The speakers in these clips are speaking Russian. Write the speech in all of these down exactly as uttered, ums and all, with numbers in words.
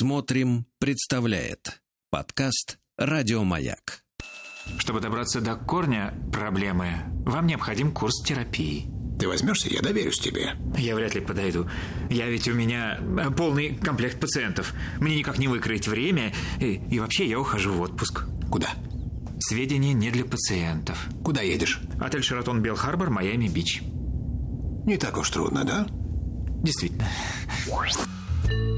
Смотрим, представляет подкаст «Радиомаяк». Чтобы добраться до корня проблемы, вам необходим курс терапии. Ты возьмешься, я доверюсь тебе. Я вряд ли подойду. Я ведь у меня полный комплект пациентов. Мне никак не выкроить время, и, и вообще я ухожу в отпуск. Куда? Сведения не для пациентов. Куда едешь? Отель «Шератон Белл-Харбор», Майами-Бич. Не так уж трудно, да? Действительно.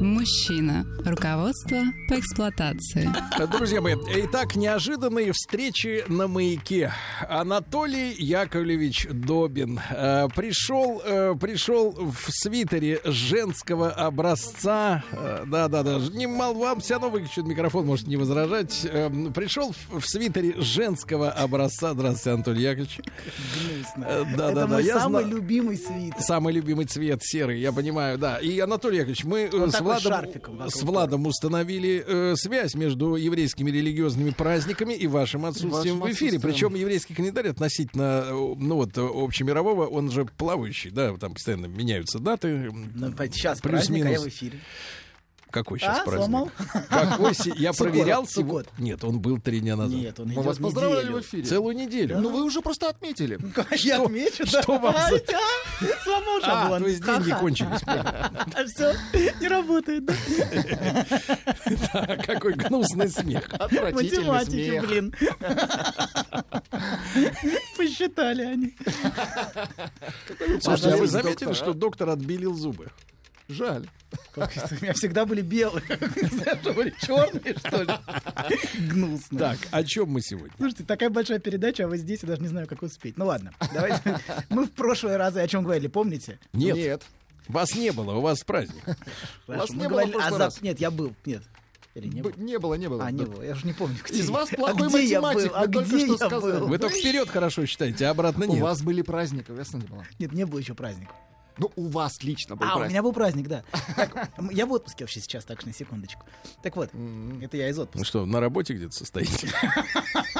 Мужчина. Руководство по эксплуатации. Друзья мои, итак, неожиданные встречи на маяке. Анатолий Яковлевич Добин э, пришел, э, пришел в свитере женского образца. Э, да, да, да. Не мол, вам все равно выключит микрофон, может не возражать. Э, пришел в, в свитере женского образца. Здравствуйте, Анатолий Яковлевич. Э, да, Это да, мой да. самый я любимый свитер. Самый любимый цвет серый, я понимаю, да. И, Анатолий Яковлевич, мы вот с Владом, шарфиком, с Владом установили э, связь между еврейскими религиозными праздниками и вашим отсутствием вашим в эфире. Причем еврейский календарь относительно ну, вот, общемирового, он же плавающий, да, там постоянно меняются даты. Ну, сейчас праздник, а я в эфире. Какой сейчас а, праздник? Какой си... Я проверял сегодня. Нет, он был три дня назад. Нет, он Мы вас неделю. Поздравляли в эфире. Целую неделю. Да. Ну вы уже просто отметили. Я что? Отмечу, что да. Что вам? Само же было. А, то есть деньги кончились. А все, не работает, да? Да, какой гнусный смех. Отвратительный смех. Математики, блин. Посчитали они. Слушайте, а вы заметили, что доктор отбелил зубы? Жаль. Как, у меня всегда были белые. Что были черные, что ли? Гнусно. Так, о чем мы сегодня? Слушайте, такая большая передача, а вы здесь, я даже не знаю, как успеть. Ну ладно, давайте. Мы в прошлые разы о чем говорили, помните? Нет. Нет. Вас не было, у вас праздник. Вас не было. Нет, я был. Нет. Не, Б- не было, не было. А, не было. Я же не помню, где. Из вас плохой а математик. А только что сказали. Был? Вы только вперед хорошо считаете, а обратно нет. У вас были праздники, ясно не было. Нет, не было еще праздников. Ну, у вас лично был а, праздник. А, у меня был праздник, да. Так, я в отпуске вообще сейчас, так, на секундочку. Так вот, mm-hmm. это я из отпуска. Ну что, на работе где-то состоите?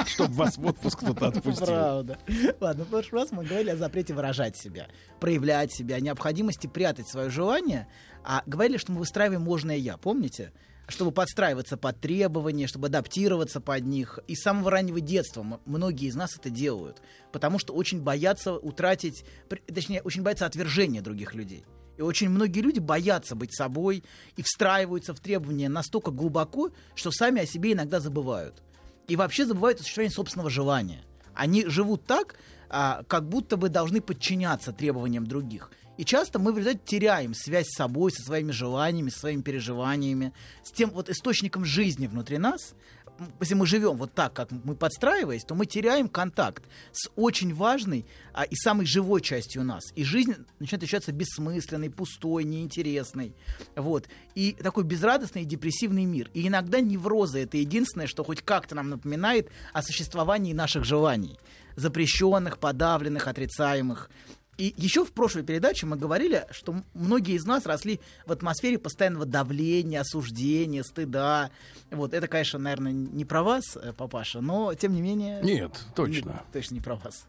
Чтобы вас в отпуск кто-то отпустил. Правда. Ладно, в прошлый раз мы говорили о запрете выражать себя, проявлять себя, необходимости прятать свое желание. А говорили, что мы выстраиваем ложное «я», помните? Чтобы подстраиваться под требования, чтобы адаптироваться под них. И с самого раннего детства многие из нас это делают, потому что очень боятся утратить, точнее, очень боятся отвержения других людей. И очень многие люди боятся быть собой и встраиваются в требования настолько глубоко, что сами о себе иногда забывают. И вообще забывают о существовании собственного желания. Они живут так, как будто бы должны подчиняться требованиям других. И часто мы в результате теряем связь с собой, со своими желаниями, со своими переживаниями, с тем вот источником жизни внутри нас. Если мы живем вот так, как мы подстраиваясь, то мы теряем контакт с очень важной а, и самой живой частью нас. И жизнь начинает ощущаться бессмысленной, пустой, неинтересной. Вот. И такой безрадостный и депрессивный мир. И иногда неврозы — это единственное, что хоть как-то нам напоминает о существовании наших желаний. Запрещенных, подавленных, отрицаемых. И еще в прошлой передаче мы говорили, что многие из нас росли в атмосфере постоянного давления, осуждения, стыда. Вот. Это, конечно, наверное, не про вас, папаша, но тем не менее... Нет, точно. Нет, точно не про вас.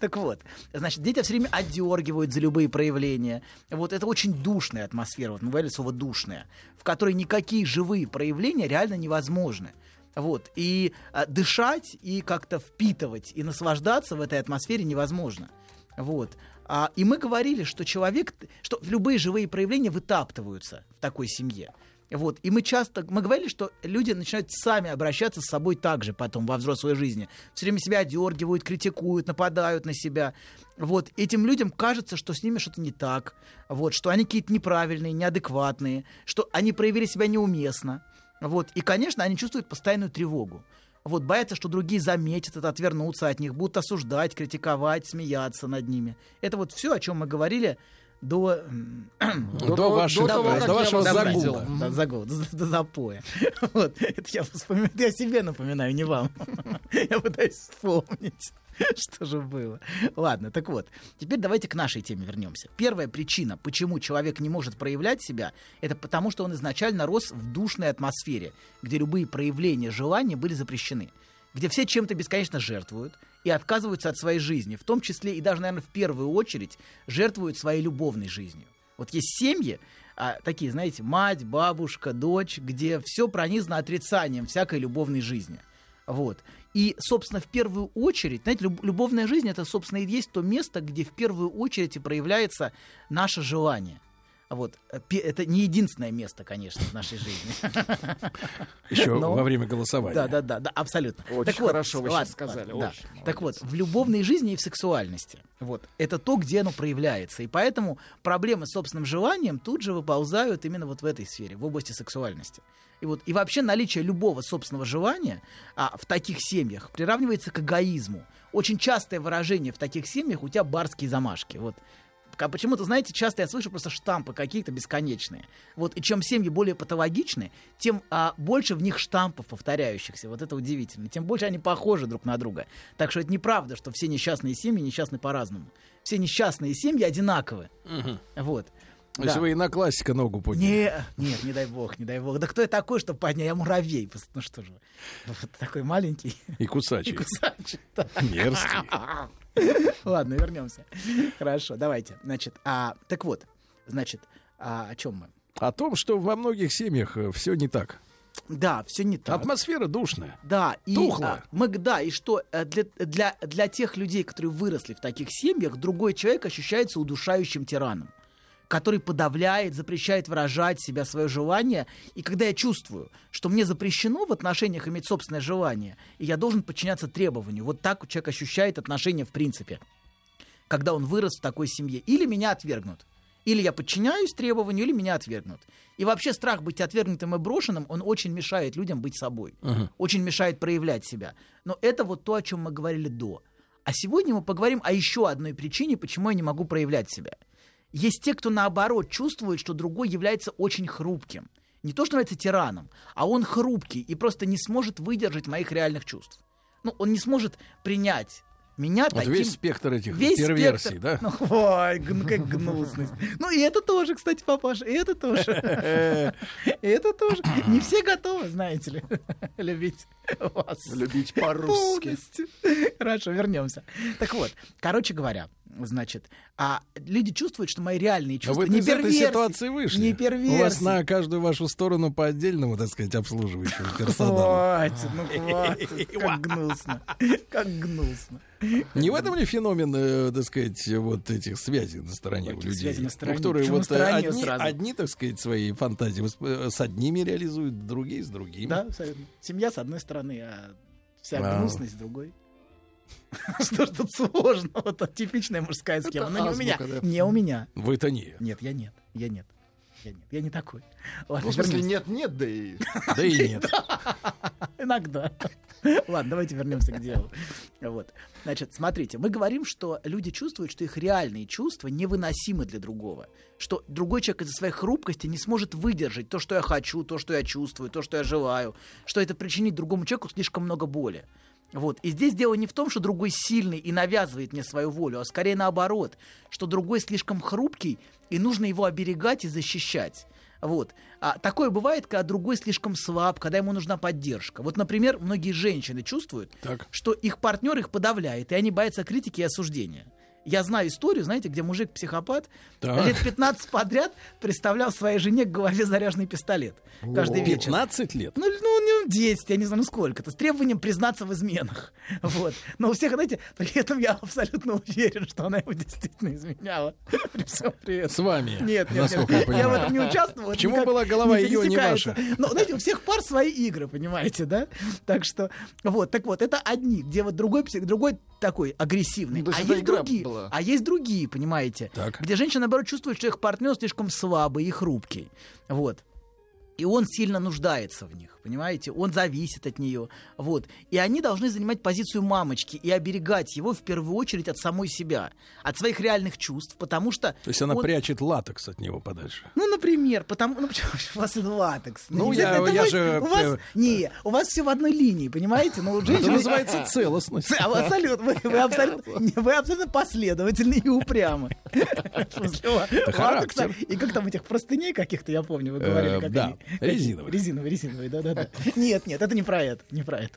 Так вот, значит, дети все время отдергивают за любые проявления. Вот это очень душная атмосфера, вот мы говорили слово «душная», в которой никакие живые проявления реально невозможны. Вот. И а, дышать, и как-то впитывать, и наслаждаться в этой атмосфере невозможно. Вот. А, и мы говорили, что человек, что любые живые проявления вытаптываются в такой семье. Вот. И мы часто, мы говорили, что люди начинают сами обращаться с собой так же потом во взрослой жизни. Все время себя одергивают, критикуют, нападают на себя. Вот. Этим людям кажется, что с ними что-то не так, вот. Что они какие-то неправильные, неадекватные, что они проявили себя неуместно. Вот. И, конечно, они чувствуют постоянную тревогу. Вот, боятся, что другие заметят это, отвернутся от них, будут осуждать, критиковать, смеяться над ними. Это вот все, о чем мы говорили до, до, до, вашего, до, того, до вашего загула. До, загула, до, до запоя. Вот. Это я, вспоминаю, я себе напоминаю, не вам. Я пытаюсь вспомнить, что же было. Ладно, так вот, теперь давайте к нашей теме вернемся. Первая причина, почему человек не может проявлять себя, это потому, что он изначально рос в душной атмосфере, где любые проявления желания были запрещены, где все чем-то бесконечно жертвуют и отказываются от своей жизни, в том числе и даже, наверное, в первую очередь жертвуют своей любовной жизнью. Вот есть семьи, а, такие, знаете, мать, бабушка, дочь, где все пронизано отрицанием всякой любовной жизни. Вот. И, собственно, в первую очередь, знаете, люб- любовная жизнь — это, собственно, и есть то место, где в первую очередь и проявляется наше желание. Вот. Это не единственное место, конечно, в нашей жизни. Еще Но... во время голосования. Да, да, да, да, абсолютно. Очень так хорошо вот, вы ладно, сейчас сказали. Ладно, очень, да. Так вот, в любовной жизни и в сексуальности. Вот. Это то, где оно проявляется. И поэтому проблемы с собственным желанием тут же выползают именно вот в этой сфере, в области сексуальности. И, вот, и вообще наличие любого собственного желания а, в таких семьях приравнивается к эгоизму. Очень частое выражение в таких семьях: у тебя барские замашки. Вот. А почему-то, знаете, часто я слышу просто штампы какие-то бесконечные. Вот, и чем семьи более патологичны, тем а, больше в них штампов повторяющихся. Вот это удивительно. Тем больше они похожи друг на друга. Так что это неправда, что все несчастные семьи несчастны по-разному. Все несчастные семьи одинаковы. Угу. Вот. То есть да. Вы и на классика ногу подняли. Не, нет, не дай бог, не дай бог. Да кто я такой, чтобы поднять? Я муравей. Ну что же, вот такой маленький. И кусачий. И кусачий. Да. Мерзкий. Ладно, вернемся. Хорошо, давайте. Значит, а, так вот, значит, а, о чем мы? О том, что во многих семьях все не так. Да, все не так. Атмосфера душная. Да, и, тухлая. А, мы, да, и что для, для, для тех людей, которые выросли в таких семьях, другой человек ощущается удушающим тираном, который подавляет, запрещает выражать себя, свое желание. И когда я чувствую, что мне запрещено в отношениях иметь собственное желание, и я должен подчиняться требованию. Вот так человек ощущает отношения в принципе, когда он вырос в такой семье. Или меня отвергнут, или я подчиняюсь требованию, или меня отвергнут. И вообще страх быть отвергнутым и брошенным, он очень мешает людям быть собой, uh-huh. очень мешает проявлять себя. Но это вот то, о чем мы говорили до. А сегодня мы поговорим о еще одной причине, почему я не могу проявлять себя. Есть те, кто, наоборот, чувствует, что другой является очень хрупким. Не то, что является тираном, а он хрупкий и просто не сможет выдержать моих реальных чувств. Ну, он не сможет принять меня вот таким... весь спектр этих весь перверсий, спектр... да? Ну, ой, как гнусность. Ну, и это тоже, кстати, папаша, и это тоже. И это тоже. Не все готовы, знаете ли, любить вас. Любить по-русски. Полностью. Хорошо, вернемся. Так вот, короче говоря, значит, а люди чувствуют, что мои реальные чувства не перверсии. А вы из этой ситуации вышли. Не перверсии. У вас на каждую вашу сторону по отдельному, так сказать, обслуживающему персоналу. Хватит, ну хватит. Как гнусно. Как гнусно. Не в этом ли феномен, так сказать, вот этих связей на стороне у людей? Связи на стороне. Которые вот одни, одни, так сказать, свои фантазии с одними реализуют, другие с другими. Да, абсолютно. Семья с одной стороны, а вся а. гнусность с другой. Что ж тут сложно? Вот типичная мужская схема. Но не у меня. Не у меня. Вы-то не. Нет, я нет. Я нет. Я нет. Я не такой. В смысле, нет, нет, да и. Да и нет. Иногда. Ладно, давайте вернемся к делу. Вот. Значит, смотрите, мы говорим, что люди чувствуют, что их реальные чувства невыносимы для другого, что другой человек из-за своей хрупкости не сможет выдержать то, что я хочу, то, что я чувствую, то, что я желаю, что это причинит другому человеку слишком много боли. Вот. И здесь дело не в том, что другой сильный и навязывает мне свою волю, а скорее наоборот, что другой слишком хрупкий, и нужно его оберегать и защищать. Вот. А такое бывает, когда другой слишком слаб, когда ему нужна поддержка. Вот, например, многие женщины чувствуют, так. что их партнер их подавляет, и они боятся критики и осуждения. Я знаю историю, знаете, где мужик-психопат так. лет пятнадцать подряд приставлял своей жене к голове заряженный пистолет. О, каждый вечер. пятнадцать лет? Ну, ну, десять, я не знаю, ну сколько. С требованием признаться в изменах. Вот. Но у всех, знаете, при этом я абсолютно уверен, что она его действительно изменяла. При всем при этом. С вами? Нет, нет, насколько нет. Я, я в этом не участвовал. Почему была голова не ее, не ваша? Ну, знаете, у всех пар свои игры, понимаете, да? Так что, вот, так вот, это одни, где вот другой, другой такой агрессивный. Ну, а есть другие. Была. А есть другие, понимаете, так. где женщина, наоборот, чувствует, что их партнер слишком слабый и хрупкий, вот. И он сильно нуждается в них, понимаете, он зависит от нее, вот. И они должны занимать позицию мамочки и оберегать его в первую очередь от самой себя, от своих реальных чувств, потому что... То есть он... она прячет латекс от него подальше. Ну, например, потому... Ну, почему у вас латекс? Ну, я, я вы... же... У вас... Не, у вас все в одной линии, понимаете? Но у женщины... Это называется целостность. Абсолютно. Вы, вы, абсолютно... вы абсолютно последовательны и упрямы. Латекса. И как там этих простыней каких-то, я помню, вы говорили, как они... Резиновый. Резиновый, резиновый, да-да-да. Нет, нет, это не про это, не про это.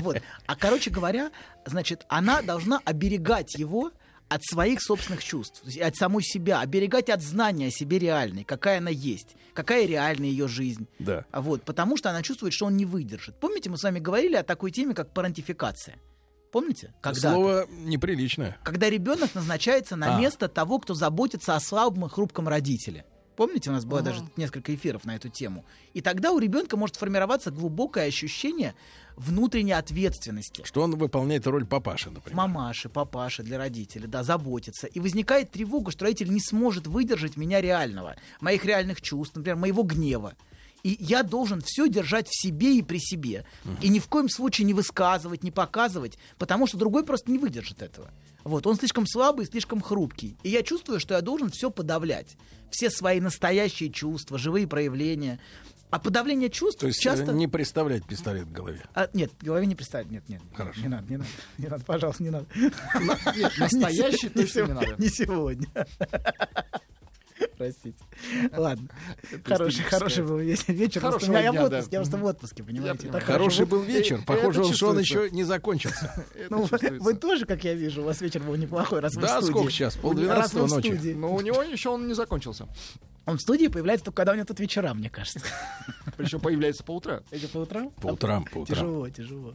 Вот. А, короче говоря, значит, она должна оберегать его от своих собственных чувств, от самой себя, оберегать от знания о себе реальной, какая она есть, какая реальная ее жизнь. Да. Вот, потому что она чувствует, что он не выдержит. Помните, мы с вами говорили о такой теме, как парентификация? Помните? Когда-то. Слово неприличное. Когда ребенок назначается на а. место того, кто заботится о слабом и хрупком родителе. Помните, у нас было а. даже несколько эфиров на эту тему. И тогда у ребенка может формироваться глубокое ощущение внутренней ответственности. Что он выполняет роль папаши, например. Мамаши, папаши для родителей, да, заботится. И возникает тревога, что родитель не сможет выдержать меня реального, моих реальных чувств, например, моего гнева. И я должен все держать в себе и при себе. Uh-huh. И ни в коем случае не высказывать, не показывать, потому что другой просто не выдержит этого. Вот. Он слишком слабый, слишком хрупкий. И я чувствую, что я должен все подавлять. Все свои настоящие чувства, живые проявления. А подавление чувств то есть часто... не приставлять пистолет к голове? А, нет, к голове не приставлять, нет, нет. Хорошо. Не надо, не надо, не надо, пожалуйста, не надо. Нет, настоящий точно не надо. Не сегодня. Простите. Ладно. Хороший, хороший был вечер. Хорошего дня, я, в отпуске, да. я просто в отпуске, понимаете. Хороший, хороший был вечер. Похоже, он, он еще не закончился. Ну, вы, вы тоже, как я вижу, у вас вечер был неплохой, раз вы да, в студии. Да, сколько сейчас? Полдвенадцатого ночи. Но у него еще он не закончился. Он в студии появляется только когда у него тут вечера, мне кажется. Причем появляется по утрам. Это по утрам? По утрам, по утрам. Тяжело, тяжело.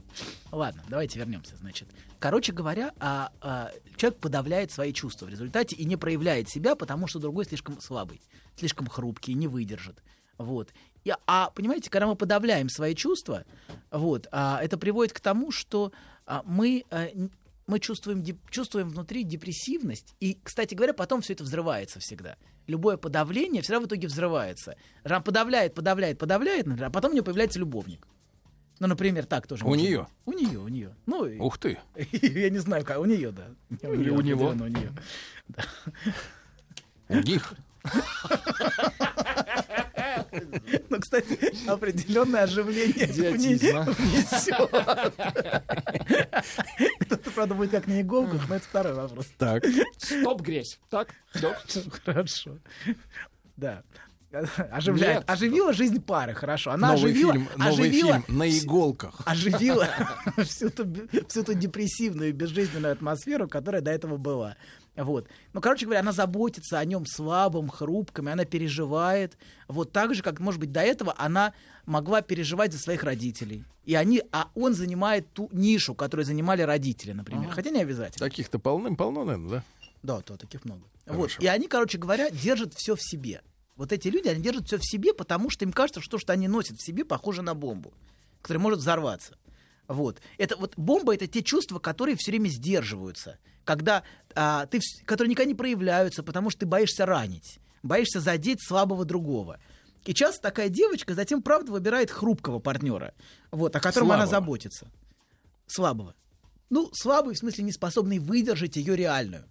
Ладно, давайте вернемся, значит. Короче говоря, а, а, человек подавляет свои чувства в результате и не проявляет себя, потому что другой слишком слабый, слишком хрупкий, не выдержит. Вот. И, а понимаете, когда мы подавляем свои чувства, вот, а, это приводит к тому, что а, мы... А, мы чувствуем, деп, чувствуем внутри депрессивность. И, кстати говоря, потом все это взрывается всегда. Любое подавление всегда в итоге взрывается. Жан подавляет, подавляет, подавляет, например, а потом у него появляется любовник. Ну, например, так тоже. У нее? У нее, у нее. Ну, ух ты! Я не знаю, как. У нее, да. У него. У них. Ну, кстати, определенное оживление внесет. Это, правда, будет как на иголках, но это второй вопрос. Так. Стоп, грязь. Так, хорошо. Да. Оживляет. Оживила жизнь пары, хорошо. Она новый оживила, фильм, новый оживила, фильм «На иголках». Оживила всю ту, всю ту депрессивную, безжизненную атмосферу, которая до этого была. Вот. Ну, короче говоря, она заботится о нем слабым, хрупким, она переживает. Вот так же, как, может быть, до этого она могла переживать за своих родителей. И они, а он занимает ту нишу, которую занимали родители, например. Ага. Хотя не обязательно. Таких-то полным-полно, наверное, да? Да, то таких много. Вот. И они, короче говоря, держат все в себе. Вот эти люди, они держат все в себе, потому что им кажется, что то, что они носят в себе, похоже на бомбу, которая может взорваться. Вот. Это, вот бомба — это те чувства, которые все время сдерживаются, когда, а, ты, которые никогда не проявляются, потому что ты боишься ранить, боишься задеть слабого другого. И часто такая девочка затем, правда, выбирает хрупкого партнера, вот, о котором слабого. Она заботится. Слабого. Ну, слабый, в смысле, не способный выдержать ее реальную.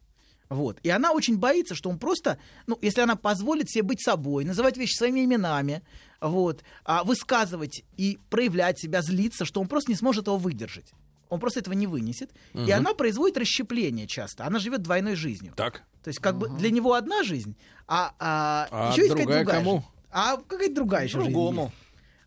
Вот. И она очень боится, что он просто, ну, если она позволит себе быть собой, называть вещи своими именами, вот, а высказывать и проявлять себя, злиться, что он просто не сможет его выдержать. Он просто этого не вынесет. Угу. И она производит расщепление часто. Она живет двойной жизнью. Так. То есть, как угу. бы для него одна жизнь, а, а, а еще есть какая-то другая кому? Жизнь. А какая-то другая еще Другому. Жизнь.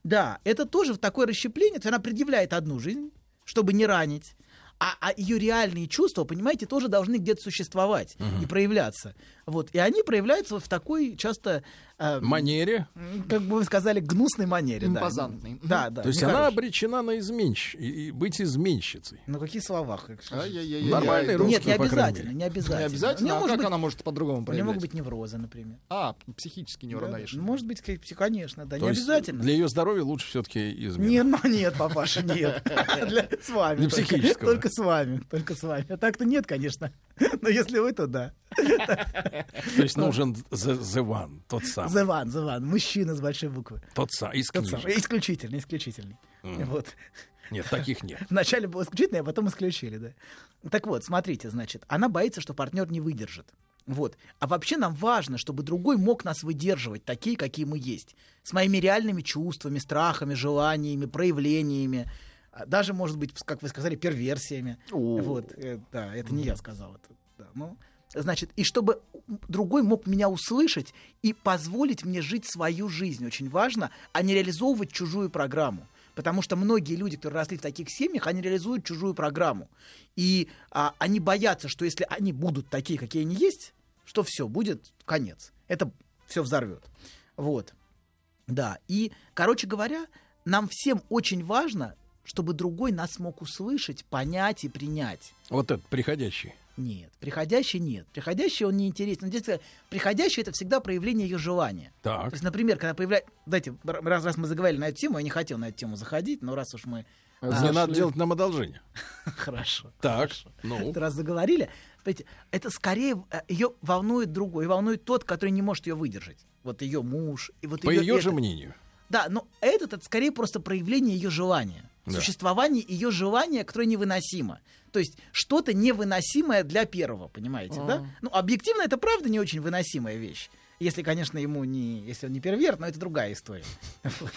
Да, это тоже такое расщепление, то есть она предъявляет одну жизнь, чтобы не ранить. А, а ее реальные чувства, понимаете, тоже должны где-то существовать uh-huh. и проявляться. Вот. И они проявляются в такой часто... Э, манере? Как бы вы сказали, гнусной манере. Импозантной. Да. Да, да, то есть она обречена на изменщ... и быть изменщицей. Ну, какие слова? Как... Нормальный русский, Нет, не обязательно, не обязательно. Не обязательно? А как быть... она может по-другому проявлять? У нее могут быть неврозы, например. А, психические неврозы. Да, может быть, конечно, да, то не обязательно. Для ее здоровья лучше все-таки изменить. Нет, ну, нет, папаша, нет. С вами. Для психического. Только с вами, только с вами. А так-то нет, конечно. Но если вы, то да. То есть нужен the, the one, тот самый. The one, the one. Мужчина с большой буквы. Тот самый, исключительный. Исключительный, исключительный. Mm. Вот. Нет, таких нет. Вначале было исключительное, а потом исключили, да. Так вот, смотрите, значит, она боится, что партнер не выдержит. Вот. А вообще нам важно, чтобы другой мог нас выдерживать, такие, какие мы есть. С моими реальными чувствами, страхами, желаниями, проявлениями. Даже, может быть, как вы сказали, перверсиями. О-о-о. Вот, э, да, это не я сказал. Это, да, ну, значит, и чтобы другой мог меня услышать и позволить мне жить свою жизнь. Очень важно, а не реализовывать чужую программу. Потому что многие люди, которые росли в таких семьях, они реализуют чужую программу. И а, они боятся, что если они будут такие, какие они есть, что все, будет конец. Это все взорвет. Вот. Да. И, короче говоря, нам всем очень важно, чтобы другой нас мог услышать, понять и принять. Вот этот приходящий. Нет, приходящий нет. Приходящий он не интересен. Приходящий — это всегда проявление ее желания. Так. То есть, например, когда появляется... Дайте, раз, раз мы заговорили на эту тему, я не хотел на эту тему заходить, но раз уж мы... Не а, надо шли... делать нам одолжение. Хорошо. Так, хорошо. Ну. Раз заговорили, смотрите, это скорее ее волнует другой, волнует тот, который не может ее выдержать. Вот ее муж. И вот по ее, ее же это... мнению. Да, но этот, это скорее просто проявление ее желания. Да. Существование ее желания, которое невыносимо. То есть что-то невыносимое для первого, понимаете, А-а-а. да? Ну, объективно, это правда не очень выносимая вещь. Если, конечно, ему не... Если он не перверт, но это другая история.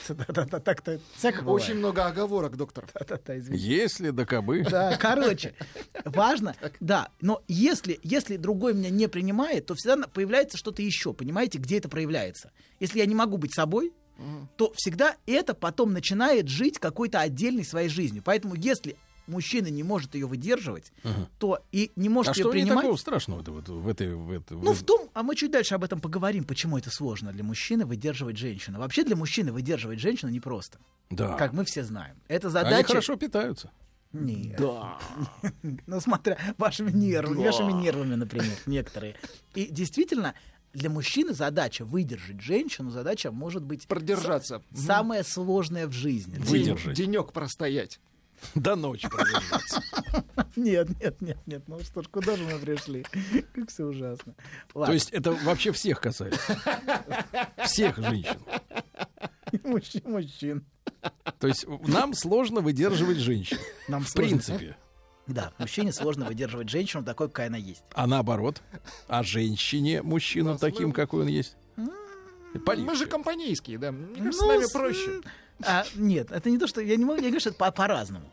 Так-то очень много оговорок, доктор. Если да кабы. Да, короче, важно. Да, но если другой меня не принимает, то всегда появляется что-то еще, понимаете, где это проявляется. Если я не могу быть собой, то всегда это потом начинает жить какой-то отдельной своей жизнью. Поэтому если мужчина не может ее выдерживать, ага. то и не может а ее принимать. А что такого страшного-то вот в этой... В этой ну, в... в том, а мы чуть дальше об этом поговорим, почему это сложно для мужчины выдерживать женщину. Вообще для мужчины выдерживать женщину непросто. Да. Как мы все знаем. Это задача... Они хорошо питаются. Нет. Да. Ну, смотря вашими нервами, да. вашими нервами, например, некоторые. И действительно... Для мужчины задача выдержать женщину, задача может быть... Продержаться. Самая сложная в жизни. Выдержать. Денек простоять. До ночи продержаться. Нет, нет, нет, нет. Ну что ж, куда же мы пришли? Как все ужасно. То есть это вообще всех касается? Всех женщин? Мужчин, мужчин. То есть нам сложно выдерживать женщин? Нам в принципе. Да, мужчине сложно выдерживать женщину такой, какая она есть. А наоборот? А женщине мужчину нас таким, мы... какой он есть? Полегче. Мы же компанейские, да? Мне кажется, ну, с нами проще. А, нет, это не то, что... Я не могу, я говорю, что это по- по-разному.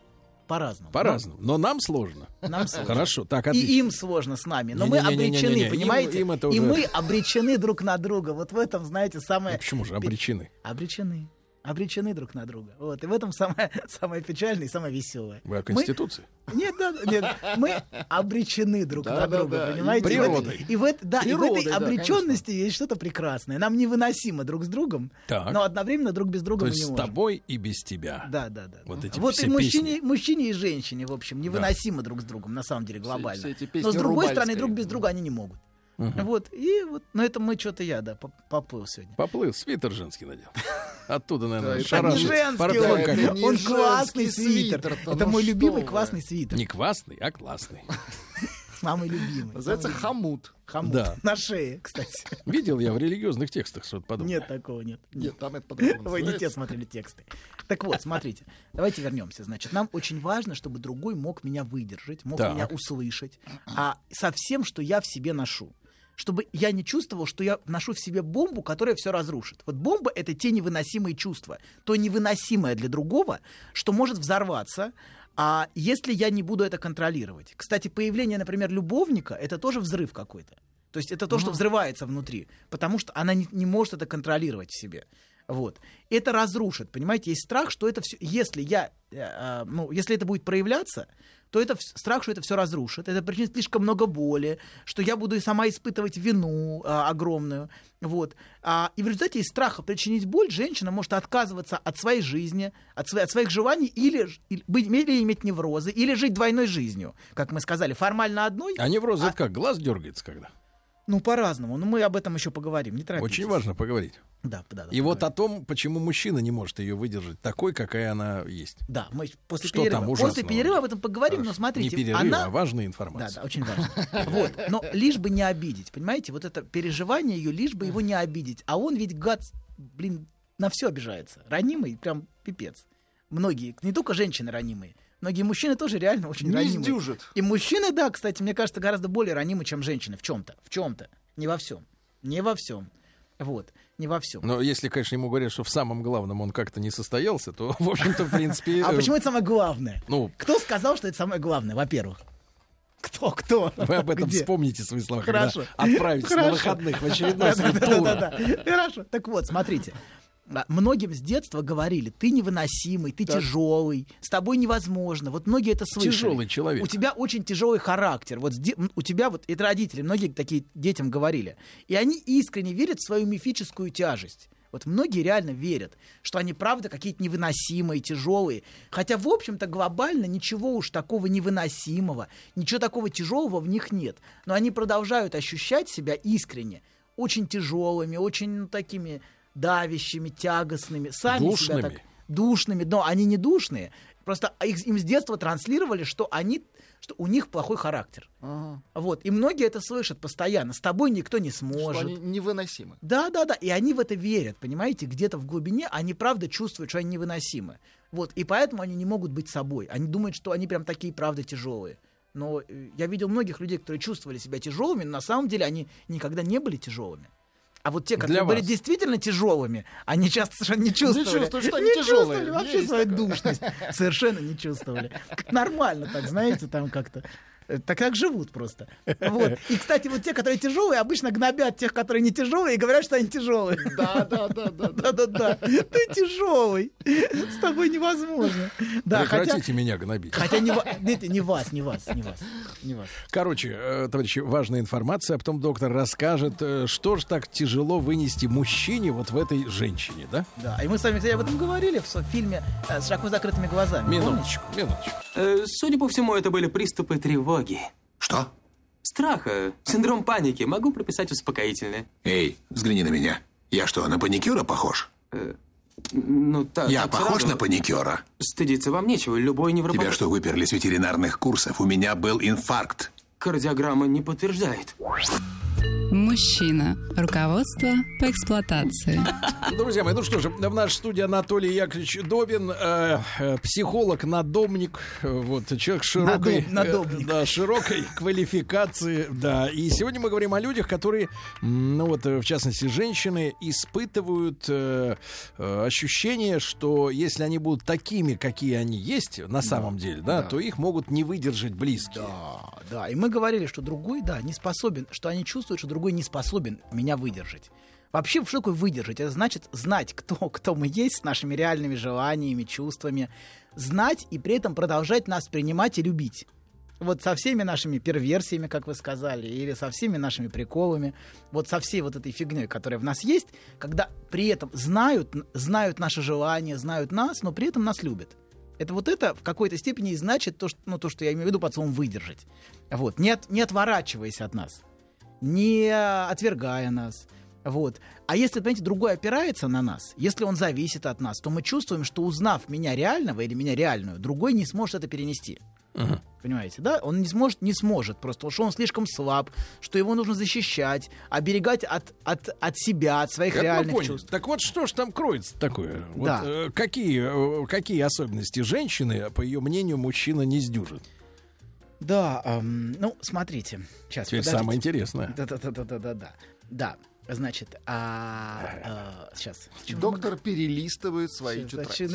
По-разному. По-разному. Но нам сложно. Нам сложно. Хорошо, так, отлично. И им сложно с нами. Но не, мы не, не, обречены, не, не, не. понимаете? Им, им это уже... И мы обречены друг на друга. Вот в этом, знаете, самое... Ну, почему же обречены? Обречены. Обречены друг на друга. Вот. И в этом самое, самое печальное и самое веселое. Вы о Конституции? Мы... Нет, да, нет, мы обречены друг да, на да, друга, да. понимаете? Природой. И в, этой, и в, да, Природой, и в этой обреченности да, есть что-то прекрасное. Нам невыносимо друг с другом, так. но одновременно друг без друга То мы не можем. То есть с тобой и без тебя. Да, да, да. Вот, да. Эти вот все и мужчине, мужчине и женщине, в общем, невыносимо да. друг с другом, на самом деле, глобально. Все, все но с другой стороны, друг без да. друга они не могут. Uh-huh. Вот, и вот, но это мы что-то я, да, поплыл сегодня. Поплыл, свитер женский надел. Оттуда, наверное, шарашит. Он классный свитер. Это мой любимый классный свитер. Не классный, а классный. Самый любимый. Называется хомут. Хомут. На шее, кстати. Видел я в религиозных текстах что-то подобное. Нет, такого нет. Нет, там это по-другому. Вы не те смотрели тексты. Так вот, смотрите, давайте вернемся. Значит, нам очень важно, чтобы другой мог меня выдержать, мог меня услышать, а со всем, что я в себе ношу. Чтобы я не чувствовал, что я ношу в себе бомбу, которая все разрушит. Вот бомба — это те невыносимые чувства, то невыносимое для другого, что может взорваться, а если я не буду это контролировать. Кстати, появление, например, любовника — это тоже взрыв какой-то. То есть это то, что взрывается внутри, потому что она не, не может это контролировать в себе. Вот. Это разрушит, понимаете? Есть страх, что это все... Если я... Э, э, ну, если это будет проявляться... то это страх, что это все разрушит, это причинит слишком много боли, что я буду и сама испытывать вину а, огромную. Вот. А, и в результате из страха причинить боль женщина может отказываться от своей жизни, от, сво- от своих желаний, или, или, или иметь неврозы, или жить двойной жизнью, как мы сказали, формально одной. А неврозы а... это как? Глаз дергается когда? Ну, по-разному. Но мы об этом еще поговорим. Не торопитесь. Очень важно поговорить. Да, да, да, и поговорим. Вот о том, почему мужчина не может ее выдержать такой, какая она есть. Да, мы после что перерыва. Там ужасного? После перерыва об этом поговорим, хорошо. Но смотрите. Не перерыв, она... а важная информация. Да, да, очень важно. Вот. Но лишь бы не обидеть, понимаете? Вот это переживание ее, лишь бы его не обидеть. А он ведь, гад, блин, на все обижается. Ранимый, прям пипец. Многие, не только женщины ранимые. Многие мужчины тоже реально очень не ранимы. Сдюжит. И мужчины, да, кстати, мне кажется, гораздо более ранимы, чем женщины в чем-то. В чем-то. Не во всем. Не во всем. Вот. Не во всем. Но если, конечно, ему говорят, что в самом главном он как-то не состоялся, то, в общем-то, в принципе... А почему это самое главное? Ну, кто сказал, что это самое главное, во-первых? Кто, кто? Вы об этом где? Вспомните свои слова, хорошо. Когда отправитесь хорошо. На выходных в очередной свой тур. Хорошо. Так вот, смотрите. Многим с детства говорили: ты невыносимый, ты так. тяжелый, с тобой невозможно. Вот многие это слышали. Тяжелый человек. У тебя очень тяжелый характер. Вот у тебя вот это родители, многие такие детям говорили. И они искренне верят в свою мифическую тяжесть. Вот многие реально верят, что они, правда, какие-то невыносимые, тяжелые. Хотя, в общем-то, глобально ничего уж такого невыносимого, ничего такого тяжелого в них нет. Но они продолжают ощущать себя искренне очень тяжелыми, очень ну, такими давящими, тягостными. Сами душными. Себя так душными. Но они не душные. Просто их, им с детства транслировали, что, они, что у них плохой характер. Ага. Вот. И многие это слышат постоянно. С тобой никто не сможет. Что они невыносимы. Да, да, да. И они в это верят, понимаете? Где-то в глубине они правда чувствуют, что они невыносимы. Вот. И поэтому они не могут быть собой. Они думают, что они прям такие правда тяжелые. Но я видел многих людей, которые чувствовали себя тяжелыми, но на самом деле они никогда не были тяжелыми. А вот те, которые были действительно тяжелыми, они часто совершенно не чувствовали. Не чувствуют, что они не тяжелые. Чувствовали вообще есть свою такое. Душность. Совершенно не чувствовали. Как нормально так, знаете, там как-то. Так как живут просто. Вот. И, кстати, вот те, которые тяжелые, обычно гнобят тех, которые не тяжелые, и говорят, что они тяжелые. Да, да, да, да, да, да, да. Ты тяжелый, с тобой невозможно. Да, прекратите хотя... меня гнобить. Хотя не, не, не вас, не вас, не вас, не вас. Короче, товарищи, важная информация, а потом доктор расскажет, что же так тяжело вынести мужчине вот в этой женщине, да? Да. И мы с вами, кстати, об этом говорили в фильме «С широко закрытыми глазами». Минуточку, помните? Минуточку. Э, судя по всему, это были приступы тревоги. Что? Страха, синдром паники. Могу прописать успокоительное. Эй, взгляни на меня. Я что, на паникера похож? Э, ну, так. Я похож сразу... на паникера? Стыдиться вам нечего, любой невропатолог. Тебя что, выперли с ветеринарных курсов? У меня был инфаркт. Кардиограмма не подтверждает. Мужчина. Руководство по эксплуатации. Друзья мои, ну что же, в нашей студии Анатолий Яковлевич Добин, э, э, психолог, надомник, э, вот, человек широкой, э, да, широкой квалификации. Да. И сегодня мы говорим о людях, которые, ну вот, в частности, женщины, испытывают э, э, ощущение, что если они будут такими, какие они есть, на да, самом деле, да, да, то их могут не выдержать близкие. Да, да. И мы говорили, что другой, да, не способен, что они чувствуют, что другой не способен меня выдержать. Вообще, что такое выдержать? Это значит знать, кто, кто мы есть, с нашими реальными желаниями, чувствами. Знать и при этом продолжать нас принимать и любить. Вот со всеми нашими перверсиями, как вы сказали, или со всеми нашими приколами, вот со всей вот этой фигней, которая в нас есть, когда при этом знают, знают наши желания, знают нас, но при этом нас любят. Это вот это в какой-то степени и значит то, что, ну, то, что я имею в виду под словом «выдержать». Вот. Не, от, не отворачиваясь от нас. Не отвергая нас. Вот. А если, понимаете, другой опирается на нас, если он зависит от нас, то мы чувствуем, что, узнав меня реального или меня реальную, другой не сможет это перенести. Uh-huh. Понимаете, да? Он не сможет, не сможет просто, что он слишком слаб, что его нужно защищать, оберегать от, от, от себя, от своих как реальных чувств. Так вот, что же там кроется такое? Вот, да. э, какие, э, какие особенности женщины, по ее мнению, мужчина не сдюжит? Да, эм, ну, смотрите. Сейчас, теперь подождите. Самое интересное. Да-да-да-да-да-да. Да, значит, а, а, сейчас. Доктор перелистывает свои тетради.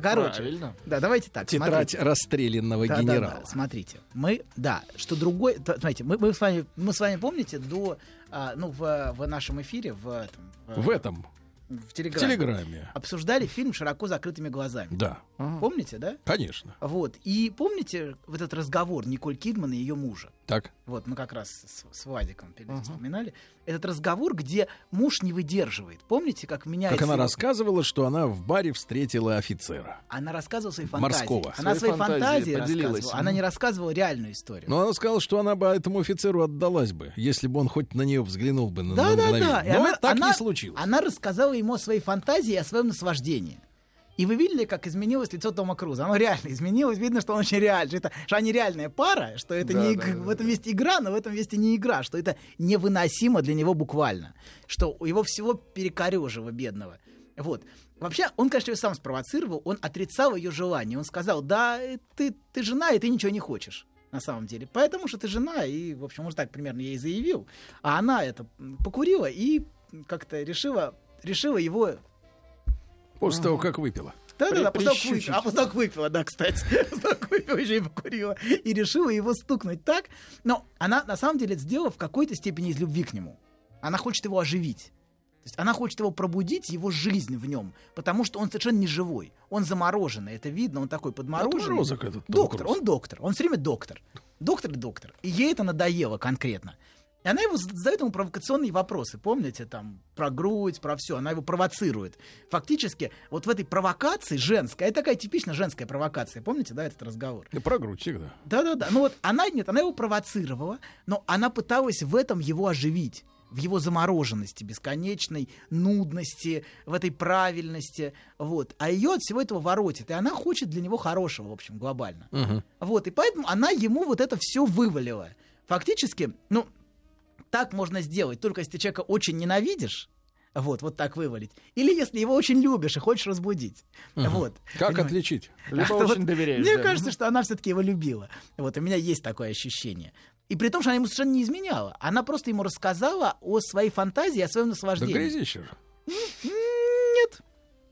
Короче. Правильно. Да, давайте так. Тетрадь смотрите. Расстрелянного да, генерала. Да, да, смотрите, мы, да, что другой... Да, смотрите, мы, мы, с вами, мы с вами, помните, до... А, ну, в, в нашем эфире, в этом... В, в этом... В Телеграме. в Телеграме обсуждали фильм «Широко закрытыми глазами». Да. Ага. Помните, да? Конечно. Вот. И помните вот этот разговор Николь Кидман и ее мужа? Так. Вот, мы как раз с, с Владиком ага. вспоминали. Этот разговор, где муж не выдерживает. Помните, как меняется... Как она его... рассказывала, что она в баре встретила офицера. Она рассказывала свои фантазии. Морского. Она свои, свои фантазии, фантазии рассказывала. Она не рассказывала реальную историю. Но она сказала, что она бы этому офицеру отдалась бы, если бы он хоть на нее взглянул бы на, да, на да, мгновение. Да. Но она, так она, не случилось. Она рассказала ему о своей фантазии и о своем наслаждении. И вы видели, как изменилось лицо Тома Круза? Оно реально изменилось. Видно, что он очень реальный. Что, это, что они реальная пара, что это да, не да, иг... да, в этом есть игра, но в этом есть и не игра. Что это невыносимо для него буквально. Что его всего перекорёжило, бедного. Вот. Вообще, он, конечно, ее сам спровоцировал. Он отрицал ее желание. Он сказал, да, ты, ты жена, и ты ничего не хочешь. На самом деле. Потому что ты жена. И, в общем, он же так примерно ей заявил. А она это покурила и как-то решила... Решила его... После того, как выпила. Да-да-да, после того, как выпила. А после того, как выпила, да, кстати. После того, как выпила, еще и покурила. И решила его стукнуть так. Но она, на самом деле, это сделала в какой-то степени из любви к нему. Она хочет его оживить. есть она хочет его пробудить, его жизнь в нем, потому что он совершенно не живой. Он замороженный, это видно, он такой подмороженный. Этот, доктор, он доктор, он все время доктор. Доктор и доктор. И ей это надоело конкретно. И она его задает ему провокационные вопросы, помните, там, про грудь, про все, она его провоцирует. Фактически, вот в этой провокации женской, это такая типично женская провокация, помните, да, этот разговор? Да, про грудь всегда. Да-да-да, ну вот она, нет, она его провоцировала, но она пыталась в этом его оживить, в его замороженности, бесконечной нудности, в этой правильности, вот. А ее от всего этого воротит, и она хочет для него хорошего, в общем, глобально. Угу. Вот, и поэтому она ему вот это все вывалила. Фактически, ну... Так можно сделать, только если ты человека очень ненавидишь, вот, вот так вывалить, или если его очень любишь и хочешь разбудить. Угу. Вот. Как понимаете? Отличить? Либо а очень вот, доверяешь. Мне да. кажется, что она все-таки его любила. Вот, у меня есть такое ощущение. И при том, что она ему совершенно не изменяла. Она просто ему рассказала о своей фантазии, о своем наслаждении. Да грязищер. Нет,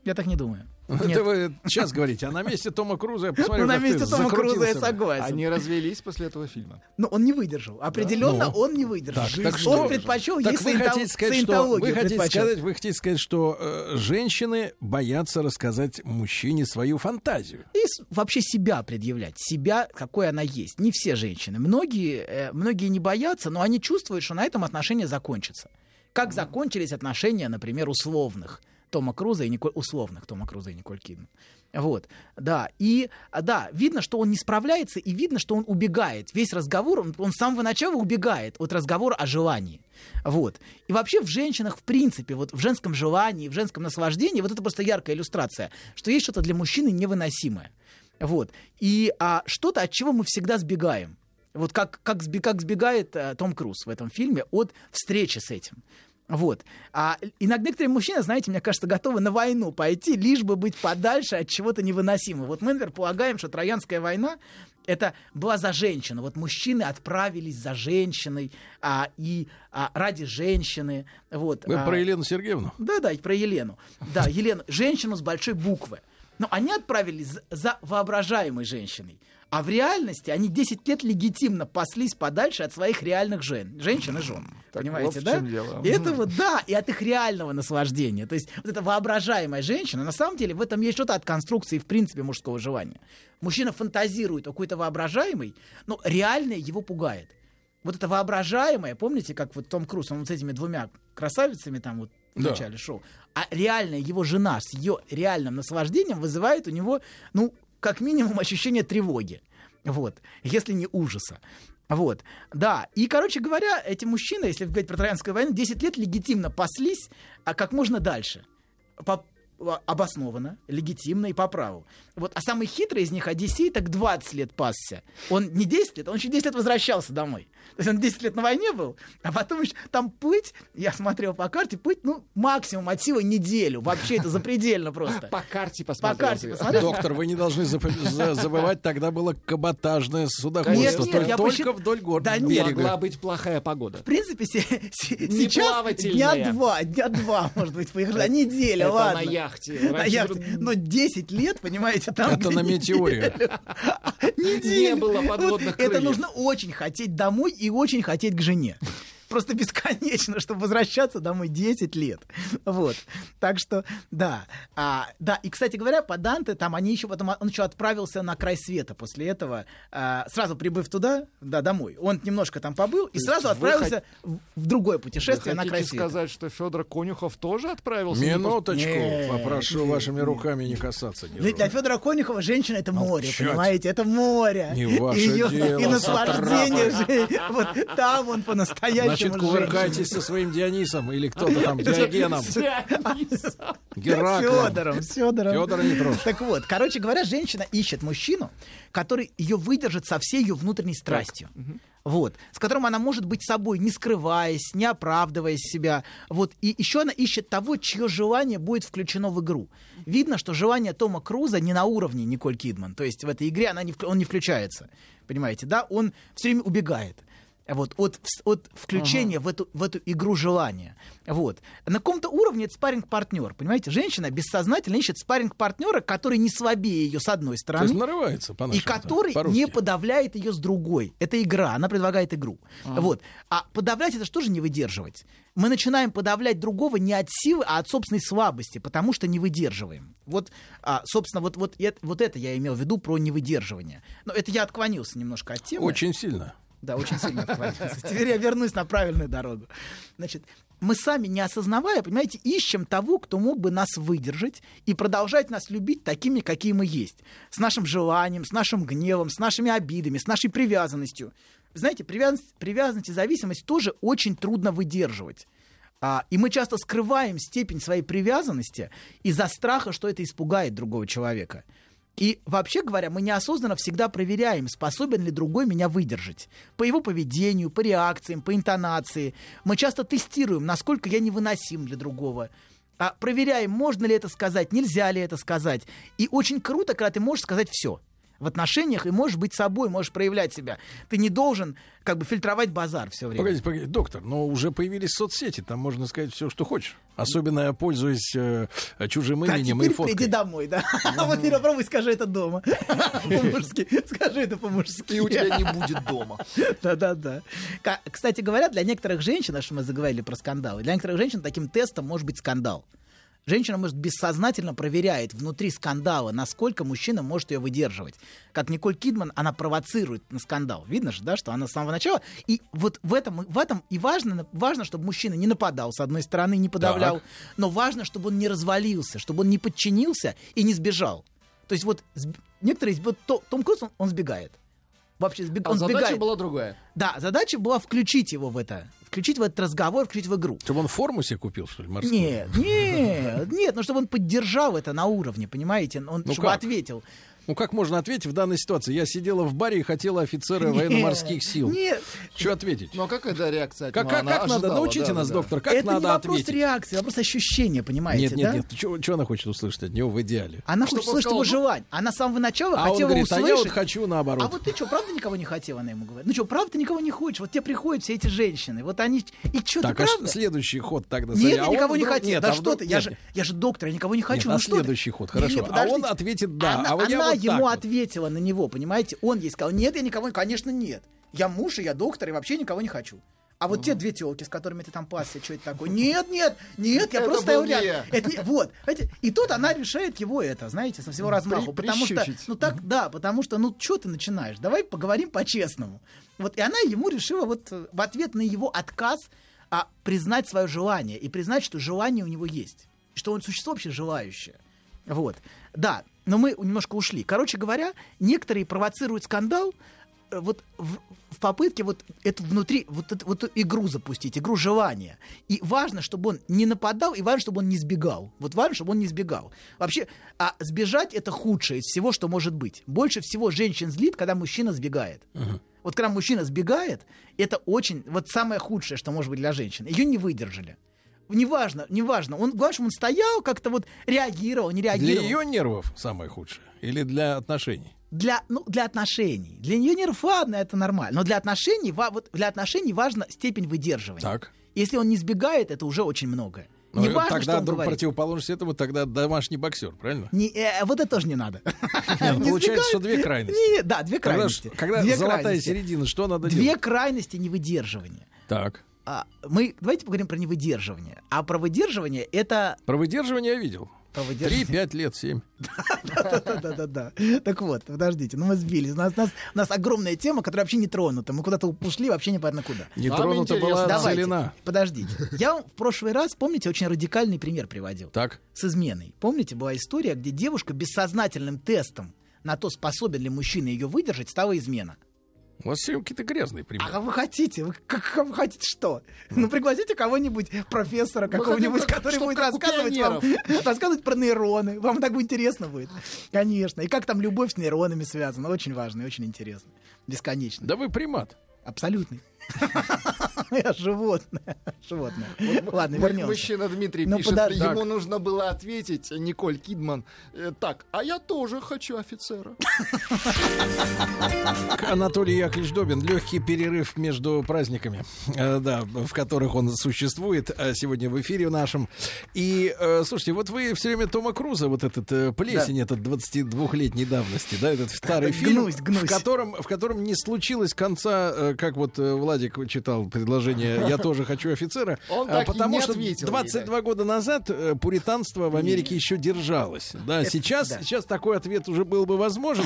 я так не думаю. Нет. Это вы сейчас говорите, а на месте Тома Круза я посмотрел. Ну, на месте Тома Круза я согласен. Они развелись после этого фильма. Но он не выдержал. Определенно, да? он не выдержал. Так, так что? Он предпочел ей саентологию. Вы, вы хотите сказать, что э, женщины боятся рассказать мужчине свою фантазию. И вообще себя предъявлять. Себя, какой она есть. Не все женщины. Многие, э, многие не боятся, но они чувствуют, что на этом отношения закончатся. Как закончились отношения, например, условных. Тома Круза и Николь... условных Тома Круза и Николь Кидман. Вот, да, и, да, видно, что он не справляется, и видно, что он убегает. Весь разговор, он, он с самого начала убегает от разговора о желании. Вот, и вообще в женщинах, в принципе, вот в женском желании, в женском наслаждении, вот это просто яркая иллюстрация, что есть что-то для мужчины невыносимое. Вот, и а, что-то, от чего мы всегда сбегаем. Вот как, как, как сбегает а, Том Круз в этом фильме от встречи с этим. Вот. А иногда некоторые мужчины, знаете, мне кажется, готовы на войну пойти, лишь бы быть подальше от чего-то невыносимого. Вот мы, например, полагаем, что Троянская война это была за женщину. Вот мужчины отправились за женщиной а, и а, ради женщины. Вот, Вы а... про Елену Сергеевну? Да-да, и про Елену. Да, Елену, женщину с большой буквы. Но они отправились за воображаемой женщиной. А в реальности они десять лет легитимно паслись подальше от своих реальных жен, женщин и жен. Так, понимаете, вот да? И это вот, да, и от их реального наслаждения. То есть вот эта воображаемая женщина, на самом деле в этом есть что-то от конструкции, в принципе, мужского желания. Мужчина фантазирует о какой-то воображаемой, но реальное его пугает. Вот это воображаемое, помните, как вот Том Круз, он вот с этими двумя красавицами там вот в да. начале шоу, а реальная его жена с ее реальным наслаждением вызывает у него, ну, как минимум ощущение тревоги, вот, если не ужаса. Вот, да, и, короче говоря, эти мужчины, если говорить про Троянскую войну, десять лет легитимно паслись, а как можно дальше, по- обоснованно, легитимно и по праву. Вот, а самый хитрый из них, Одиссей, так двадцать лет пасся. Он не десять лет, он еще десять лет возвращался домой. То есть он десять лет на войне был, а потом еще там плыть, я смотрел по карте, плыть, ну, максимум от силы неделю. Вообще это запредельно просто. По карте посмотрел. По карте посмотрел. Доктор, вы не должны забывать, тогда было каботажное судоходство. Нет, нет, я только посчит... вдоль горного да берега. Могла быть плохая погода. В принципе, с... сейчас дня два, дня два, может быть, поехали. Неделя, ладно. На яхте. На яхте. Но десять лет, понимаете, там... Это на метеоре. Не было подводных крыльев. Это нужно очень хотеть домой и очень хотеть к жене. Просто бесконечно, чтобы возвращаться домой десять лет. Вот. Так что, да. А, да. И, кстати говоря, по Данте, там они еще потом, он еще отправился на край света после этого, а, сразу прибыв туда, да, домой. Он немножко там побыл и сразу отправился хот... в другое путешествие на край света. Вы хотите сказать, что Федор Конюхов тоже отправился? Минуточку. Нет. Попрошу вашими руками не касаться. Не Для Федора Конюхова женщина — это море, Молчать. Понимаете? Это море. Не ваше Её... дело. И наслаждение. Вот там он по-настоящему. Значит, кувыркайтесь со своим Дионисом или кто-то там, Диогеном. Гераклом. Федором. Федора не трожь. Так вот, короче говоря, женщина ищет мужчину, который ее выдержит со всей ее внутренней страстью. Вот, с которым она может быть собой, не скрываясь, не оправдывая себя. Вот, и еще она ищет того, чье желание будет включено в игру. Видно, что желание Тома Круза не на уровне Николь Кидман. То есть в этой игре она не, он не включается. Понимаете, да? Он все время убегает. вот, от, от включения uh-huh. в, эту, в эту игру желания. Вот. На каком-то уровне это спарринг-партнер. Понимаете, женщина бессознательно ищет спарринг-партнера, который не слабее ее с одной стороны. То есть нарывается по-нашему. И который по-русски. Не подавляет ее с другой. Это игра, она предлагает игру. Uh-huh. Вот. А подавлять это же тоже не выдерживать. Мы начинаем подавлять другого не от силы, а от собственной слабости, потому что не выдерживаем. Вот, а, собственно, вот, вот, вот это я имел в виду про невыдерживание. Но это я отклонился немножко от темы. Очень сильно. Да, очень сильно отклонился. Теперь я вернусь на правильную дорогу. Значит, мы сами, не осознавая, понимаете, ищем того, кто мог бы нас выдержать и продолжать нас любить такими, какие мы есть. С нашим желанием, с нашим гневом, с нашими обидами, с нашей привязанностью. Знаете, привязанность, привязанность и зависимость тоже очень трудно выдерживать. А, и мы часто скрываем степень своей привязанности из-за страха, что это испугает другого человека. И вообще говоря, мы неосознанно всегда проверяем, способен ли другой меня выдержать. По его поведению, по реакциям, по интонации. Мы часто тестируем, насколько я невыносим для другого. А проверяем, можно ли это сказать, нельзя ли это сказать. И очень круто, когда ты можешь сказать все в отношениях и можешь быть собой, можешь проявлять себя. Ты не должен как бы фильтровать базар все время. Погодите, погодите, доктор, но уже появились соцсети, там можно сказать все, что хочешь. Особенно пользуясь э, чужим именем а и фоткой. А иди домой, да. Mm-hmm. Вот не попробуй, скажи это дома. По-мужски. Скажи это по-мужски. И у тебя не будет дома. Да-да-да. Кстати говоря, для некоторых женщин, аж мы заговорили про скандалы, для некоторых женщин таким тестом может быть скандал. Женщина, может, бессознательно проверяет внутри скандала, насколько мужчина может ее выдерживать. Как Николь Кидман, она провоцирует на скандал. Видно же, да, что она с самого начала. И вот в этом, в этом и важно, важно, чтобы мужчина не нападал, с одной стороны, не подавлял. Так. Но важно, чтобы он не развалился, чтобы он не подчинился и не сбежал. То есть вот некоторые... Вот Том Круз, он, он сбегает. Вообще сбег, а он задача сбегает. Была другая. Да, задача была включить его в это. Включить в этот разговор, включить в игру. Чтобы он форму себе купил, что ли, морскую? Нет, нет, нет, но чтобы он поддержал это на уровне, понимаете? Он, ну чтобы как? Ответил. Ну как можно ответить в данной ситуации? Я сидела в баре и хотела офицера военно-морских сил. Нет. Что ответить? Ну а какая да, реакция? Как, ну, как, как ожидала, надо? Научите да, нас, да. доктор, как это надо ответить? Это не вопрос реакции, это вопрос ощущения, понимаете, нет, нет, да? Нет, нет, что она хочет услышать от него в идеале? Она что хочет услышать его желание. Она с самого начала а хотела услышать. А он говорит, услышать. А я вот хочу наоборот. А вот ты что, правда никого не хотела, она ему говорит? Ну что, правда никого не хочешь? Вот тебе приходят все эти женщины, вот они... И что, так, ты правда? А следующий ход тогда... Нет, я а никого не хотел. Да что ты, я же доктор, я никого не хочу. Нет, а следующий ход, хорошо. А он ответит да, а вот я ему вот. Ответила на него, понимаете? Он ей сказал, нет, я никого, конечно, нет. Я муж, и я доктор, и вообще никого не хочу. А вот mm-hmm. те две тёлки, с которыми ты там пасся, что это такое? Нет, нет, нет, я это просто стоял рядом. Это, вот, знаете, и тут она решает его это, знаете, со всего размаху. При, потому что, ну так, да, потому что, ну что ты начинаешь? Давай поговорим по-честному. Вот, и она ему решила вот в ответ на его отказ а, признать свое желание и признать, что желание у него есть, что он существо вообще желающее. Вот, да. Но мы немножко ушли. Короче говоря, некоторые провоцируют скандал вот в, в попытке вот это внутри, вот эту вот игру запустить, игру желания. И важно, чтобы он не нападал, и важно, чтобы он не сбегал. Вот важно, чтобы он не сбегал. Вообще, а сбежать — это худшее из всего, что может быть. Больше всего женщин злит, когда мужчина сбегает. Uh-huh. Вот когда мужчина сбегает, это очень, вот самое худшее, что может быть для женщин. Ее не выдержали. Неважно, неважно. Он, главное, он стоял, как-то вот реагировал, не реагировал. Для ее нервов самое худшее? Или для отношений? Для, ну, для отношений. Для ее нервов, ладно, это нормально. Но для отношений, вот для отношений важна степень выдерживания. Так. Если он не сбегает, это уже очень многое. Но не важно, тогда друг противоположность этому, тогда домашний боксер, правильно? Не, э, вот это тоже не надо. Получается, что две крайности. Да, две крайности. Когда золотая середина, что надо делать? Две крайности невыдерживания. Так. Мы давайте поговорим про невыдерживание. А про выдерживание это... Про выдерживание я видел. три, пять лет, семь. Да-да-да. Так вот, подождите, ну мы сбились. У нас огромная тема, которая вообще не тронута. Мы куда-то ушли, вообще непонятно куда. Не тронута была целина. Подождите. Я в прошлый раз, помните, очень радикальный пример приводил. Так. С изменой. Помните, была история, где девушка бессознательным тестом на то, способен ли мужчина ее выдержать, стала измена. У вас все какие-то грязные примеры. А вы хотите? Вы, как, вы хотите что? Ну, пригласите кого-нибудь, профессора какого-нибудь, хотим, который будет рассказывать вам, рассказывать про нейроны. Вам так интересно будет. Конечно. И как там любовь с нейронами связана. Очень важно и очень интересно. Бесконечно. Да вы примат. Абсолютный. Я животное. Животное. Вот, ладно, вернемся. Мужчина Дмитрий Но пишет, подож... ему так. нужно было ответить, Николь Кидман, э, так, а я тоже хочу офицера. Анатолий Яковлевич Добин. Легкий перерыв между праздниками, э, да, в которых он существует сегодня в эфире нашем. И, э, слушайте, вот вы все время Тома Круза, вот этот э, «Плесень», да. этот двадцатидвухлетней давности, да, этот старый фильм, гнусь, гнусь. В, котором, в котором не случилось конца, э, как вот э, Владик читал предложение «Я тоже хочу офицера», он а, потому что ответил, двадцать два года назад э, пуританство в Америке не. еще держалось. Да, это, сейчас, да. сейчас такой ответ уже был бы возможен.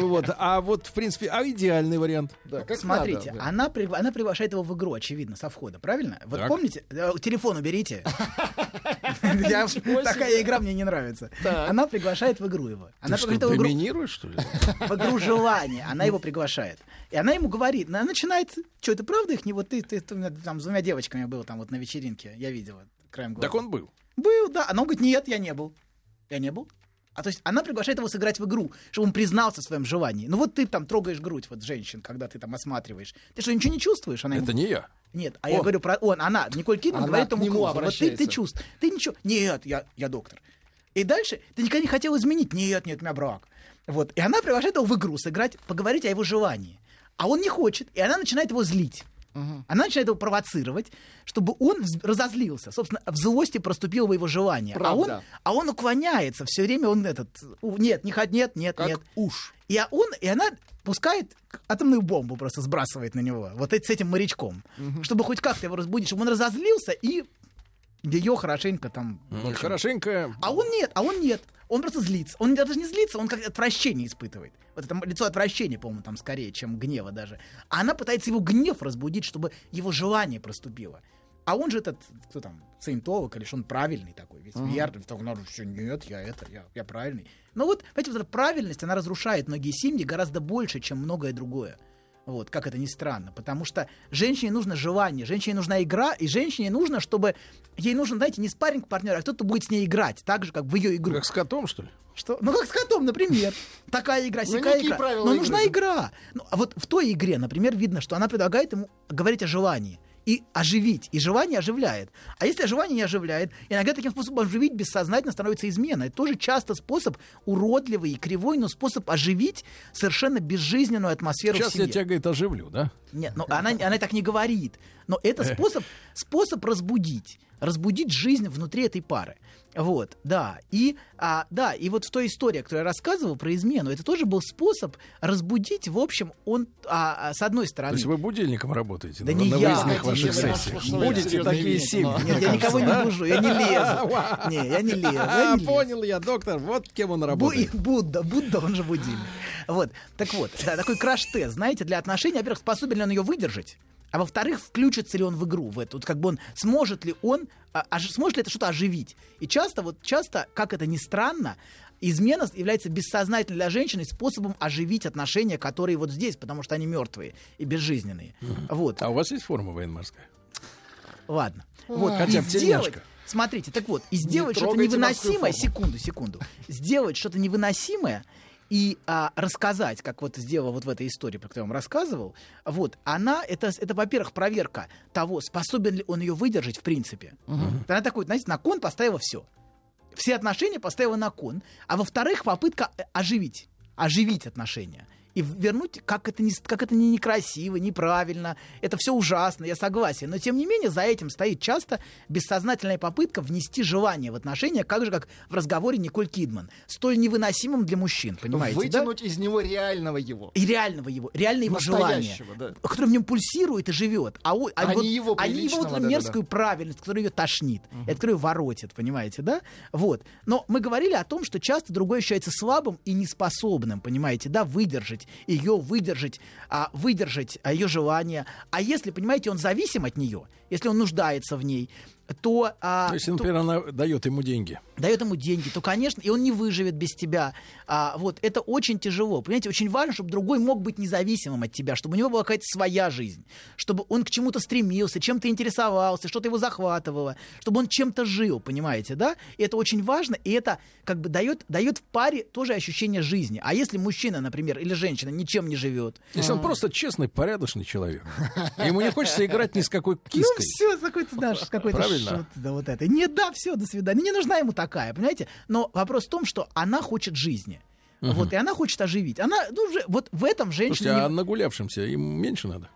Вот, а вот, в принципе, а идеальный вариант. Да, как смотрите, надо, да. она, при, она приглашает его в игру, очевидно, со входа, правильно? Вот так. Помните, телефон уберите. Я, такая игра мне не нравится. Так. Она приглашает в игру его. Она что, его игру... что ли? В игру желания. Она его приглашает. И она ему говорит, она начинает, что, это правда их не вот ты, ты, ты там с двумя девочками был там вот на вечеринке, я видела. Краем глаза. Так он был? Был, да. Она говорит, нет, я не был. Я не был. А то есть она приглашает его сыграть в игру, чтобы он признался в своем желании. Ну вот ты там трогаешь грудь вот женщин, когда ты там осматриваешь. Ты что, ничего не чувствуешь? Она это ему... не я. Нет, а он. Я говорю про... Он, она, Николь Кидман, она говорит Тому Крузу. Вот ты, ты чувствуешь. Ты ничего... Нет, я, я доктор. И дальше ты никогда не хотел изменить. Нет, нет, у меня брак. Вот. И она приглашает его в игру сыграть, поговорить о его желании. А он не хочет, и она начинает его злить. Она начинает его провоцировать, чтобы он разозлился. Собственно, в злости проступило бы его желание. А он, а он уклоняется. Все время он этот... Нет, не ходь, нет, нет, как нет. уж. И, он, и она пускает атомную бомбу, просто сбрасывает на него. Вот с этим морячком. Угу. Чтобы хоть как-то его разбудить, чтобы он разозлился и... Ее хорошенько там... Хорошенько... А он нет, а он нет. Он просто злится. Он даже не злится, он как отвращение испытывает. Вот это лицо отвращения, по-моему, там скорее, чем гнева даже. А она пытается его гнев разбудить, чтобы его желание проступило. А он же этот, кто там, саентолог, или что он правильный такой, весь uh-huh. верный. Так, ну, все, нет, я это, я, я правильный. Но вот, понимаете, вот эта правильность, она разрушает многие семьи гораздо больше, чем многое другое. Вот, как это ни странно, потому что женщине нужно желание, женщине нужна игра, и женщине нужно, чтобы ей нужен, знаете, не спарринг-партнер, а кто-то будет с ней играть, так же, как в ее игру. Как с котом, что ли? Что? Ну, как с котом, например. Такая игра, сякая игра. Но нужна игра. Ну, а вот в той игре, например, видно, что она предлагает ему говорить о желании и оживить, и желание оживляет. А если желание не оживляет, иногда таким способом оживить бессознательно становится измена. Это тоже часто способ уродливый и кривой, но способ оживить совершенно безжизненную атмосферу в семье. Сейчас я тебя, говорит, оживлю, да? Нет, ну она, она так не говорит. Но это способ, способ разбудить, разбудить жизнь внутри этой пары. Вот, да. И, а, да, и вот в той истории, которую я рассказывал про измену, это тоже был способ разбудить, в общем, он, а, а, с одной стороны... То есть вы будильником работаете да на, не на я, выездных ваших сессиях? Будете такие семьи? Нет, я никого не бужу, я не лезу. Нет, я не лезу. Понял я, доктор, вот кем он работает. Будда, Будда, он же будильник. Вот, так вот, такой краш-тест, знаете, для отношений, во-первых, способен ли он ее выдержать? А во-вторых, включится ли он в игру, в эту, как бы он, сможет ли он, а, а, сможет ли это что-то оживить. И часто, вот часто, как это ни странно, измена является бессознательной для женщины способом оживить отношения, которые вот здесь, потому что они мертвые и безжизненные. Mm-hmm. Вот. А у вас есть форма военно-морская? Ладно. Mm-hmm. Вот. Хотя бы тельняшка. Сделать... Смотрите, так вот, и сделать не что-то невыносимое, секунду, секунду, сделать что-то невыносимое, и а, рассказать, как вот сделала вот в этой истории, про которую я вам рассказывал, вот, она, это, это, во-первых, проверка того, способен ли он ее выдержать, в принципе. Угу. Она такой, знаете, на кон поставила все. Все отношения поставила на кон. А во-вторых, попытка оживить, оживить отношения. И вернуть, как это, не, как это не некрасиво, неправильно, это все ужасно, я согласен. Но, тем не менее, за этим стоит часто бессознательная попытка внести желание в отношения, как же, как в разговоре Николь Кидман, столь невыносимым для мужчин, понимаете, вытянуть да? из него реального его. И реального его, реальное его желание, да. которое в нем пульсирует и живет. А, у, а, а вот, не его приличного, а не его да, мерзкую да, да. правильность, которая ее тошнит, угу. и от которой ее воротит, понимаете, да? Вот. Но мы говорили о том, что часто другой ощущается слабым и неспособным, понимаете, да, выдержать ее выдержать, а, выдержать а, ее желание. А если, понимаете, он зависим от нее, если он нуждается в ней, то... А, то есть, например, то, она дает ему деньги. Дает ему деньги, то, конечно, и он не выживет без тебя. А, вот, это очень тяжело. Понимаете, очень важно, чтобы другой мог быть независимым от тебя, чтобы у него была какая-то своя жизнь, чтобы он к чему-то стремился, чем-то интересовался, что-то его захватывало, чтобы он чем-то жил, понимаете, да? И это очень важно, и это как бы дает, дает в паре тоже ощущение жизни. А если мужчина, например, или женщина ничем не живет... Если он просто честный, порядочный человек, ему не хочется играть ни с какой киской. Ну все, какой-то, знаешь, какой-то шут, да, вот это. Не, да, все, до свидания. Не нужна ему такая, понимаете? Но вопрос в том, что она хочет жизни. Угу. Вот, и она хочет оживить. Она, ну, вот в этом женщина... Слушайте, а не... нагулявшимся им меньше надо?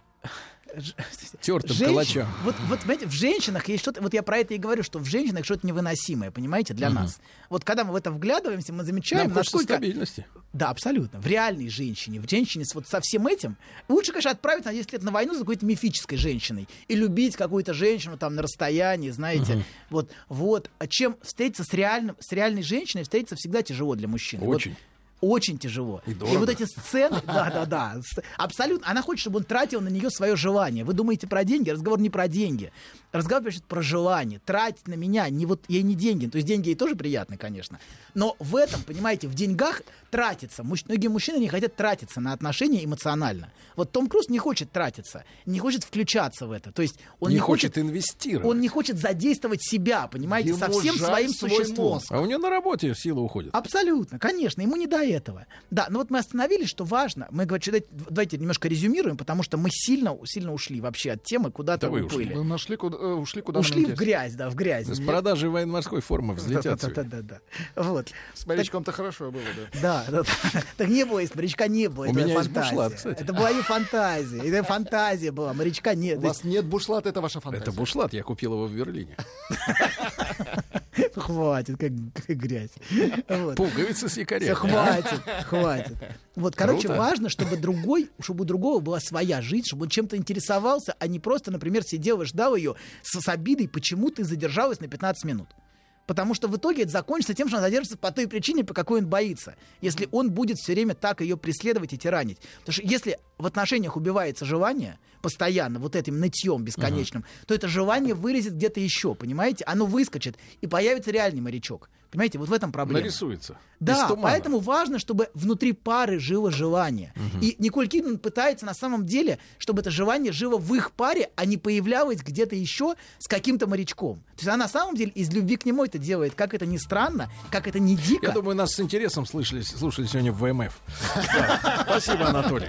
Тёртым калачом. Вот, вот, понимаете, в женщинах есть что-то... Вот я про это и говорю, что в женщинах что-то невыносимое, понимаете, для угу. нас. Вот когда мы в это вглядываемся, мы замечаем, нам насколько... стабильности. Да, абсолютно. В реальной женщине, в женщине вот со всем этим, лучше, конечно, отправиться на десять лет на войну за какой-то мифической женщиной и любить какую-то женщину там на расстоянии, знаете. Угу. Вот, вот. А чем встретиться с, реальным, с реальной женщиной, встретиться всегда тяжело для мужчины. Очень. Вот. Очень тяжело. И, и вот эти сцены, да-да-да, абсолютно. Она хочет, чтобы он тратил на нее свое желание. Вы думаете про деньги? Разговор не про деньги. Разговор, конечно, про желание. Тратить на меня не вот, ей не деньги. То есть деньги ей тоже приятны, конечно. Но в этом, понимаете, в деньгах тратиться. Муж... Многие мужчины не хотят тратиться на отношения эмоционально. Вот Том Круз не хочет тратиться, не хочет включаться в это. То есть он не, не хочет, хочет инвестировать. Он не хочет задействовать себя, понимаете, ему со всем своим существом. А у него на работе сила уходит. Абсолютно, конечно. Ему не до этого. Да, но вот мы остановились, что важно. Мы говорим, что, давайте немножко резюмируем, потому что мы сильно, сильно ушли вообще от темы, куда-то да уплыли. Вы нашли, куда, ушли куда ушли в грязь, да, в грязь. С продажи военно-морской формы взлетят. Да-да-да. Вот. С морячком-то хорошо было, да. Да, так не было, морячка не было. У меня есть бушлат, кстати. Это была не фантазия. Это фантазия была, морячка нет. У вас нет бушлата, это ваша фантазия. Это бушлат, я купил его в Берлине. Хватит, как грязь. Пуговицы с якорями. Хватит, хватит. Вот, короче, круто. Важно, чтобы другой, чтобы у другого была своя жизнь, чтобы он чем-то интересовался, а не просто, например, сидел и ждал ее с, с обидой, почему ты задержалась на пятнадцать минут. Потому что в итоге это закончится тем, что она задержится по той причине, по какой он боится. Если он будет все время так ее преследовать и тиранить. Потому что если в отношениях убивается желание постоянно, вот этим нытьем бесконечным, uh-huh. то это желание вылезет где-то еще, понимаете? Оно выскочит, и появится реальный морячок. Понимаете, вот в этом проблема. Нарисуется. Да, поэтому важно, чтобы внутри пары жило желание. Угу. И Николь Кидман пытается на самом деле, чтобы это желание жило в их паре, а не появлялось где-то еще с каким-то морячком. То есть она на самом деле из любви к нему это делает. Как это ни странно, как это ни дико. Я думаю, нас с интересом слышали, слушали сегодня в ВМФ. Спасибо, Анатолий.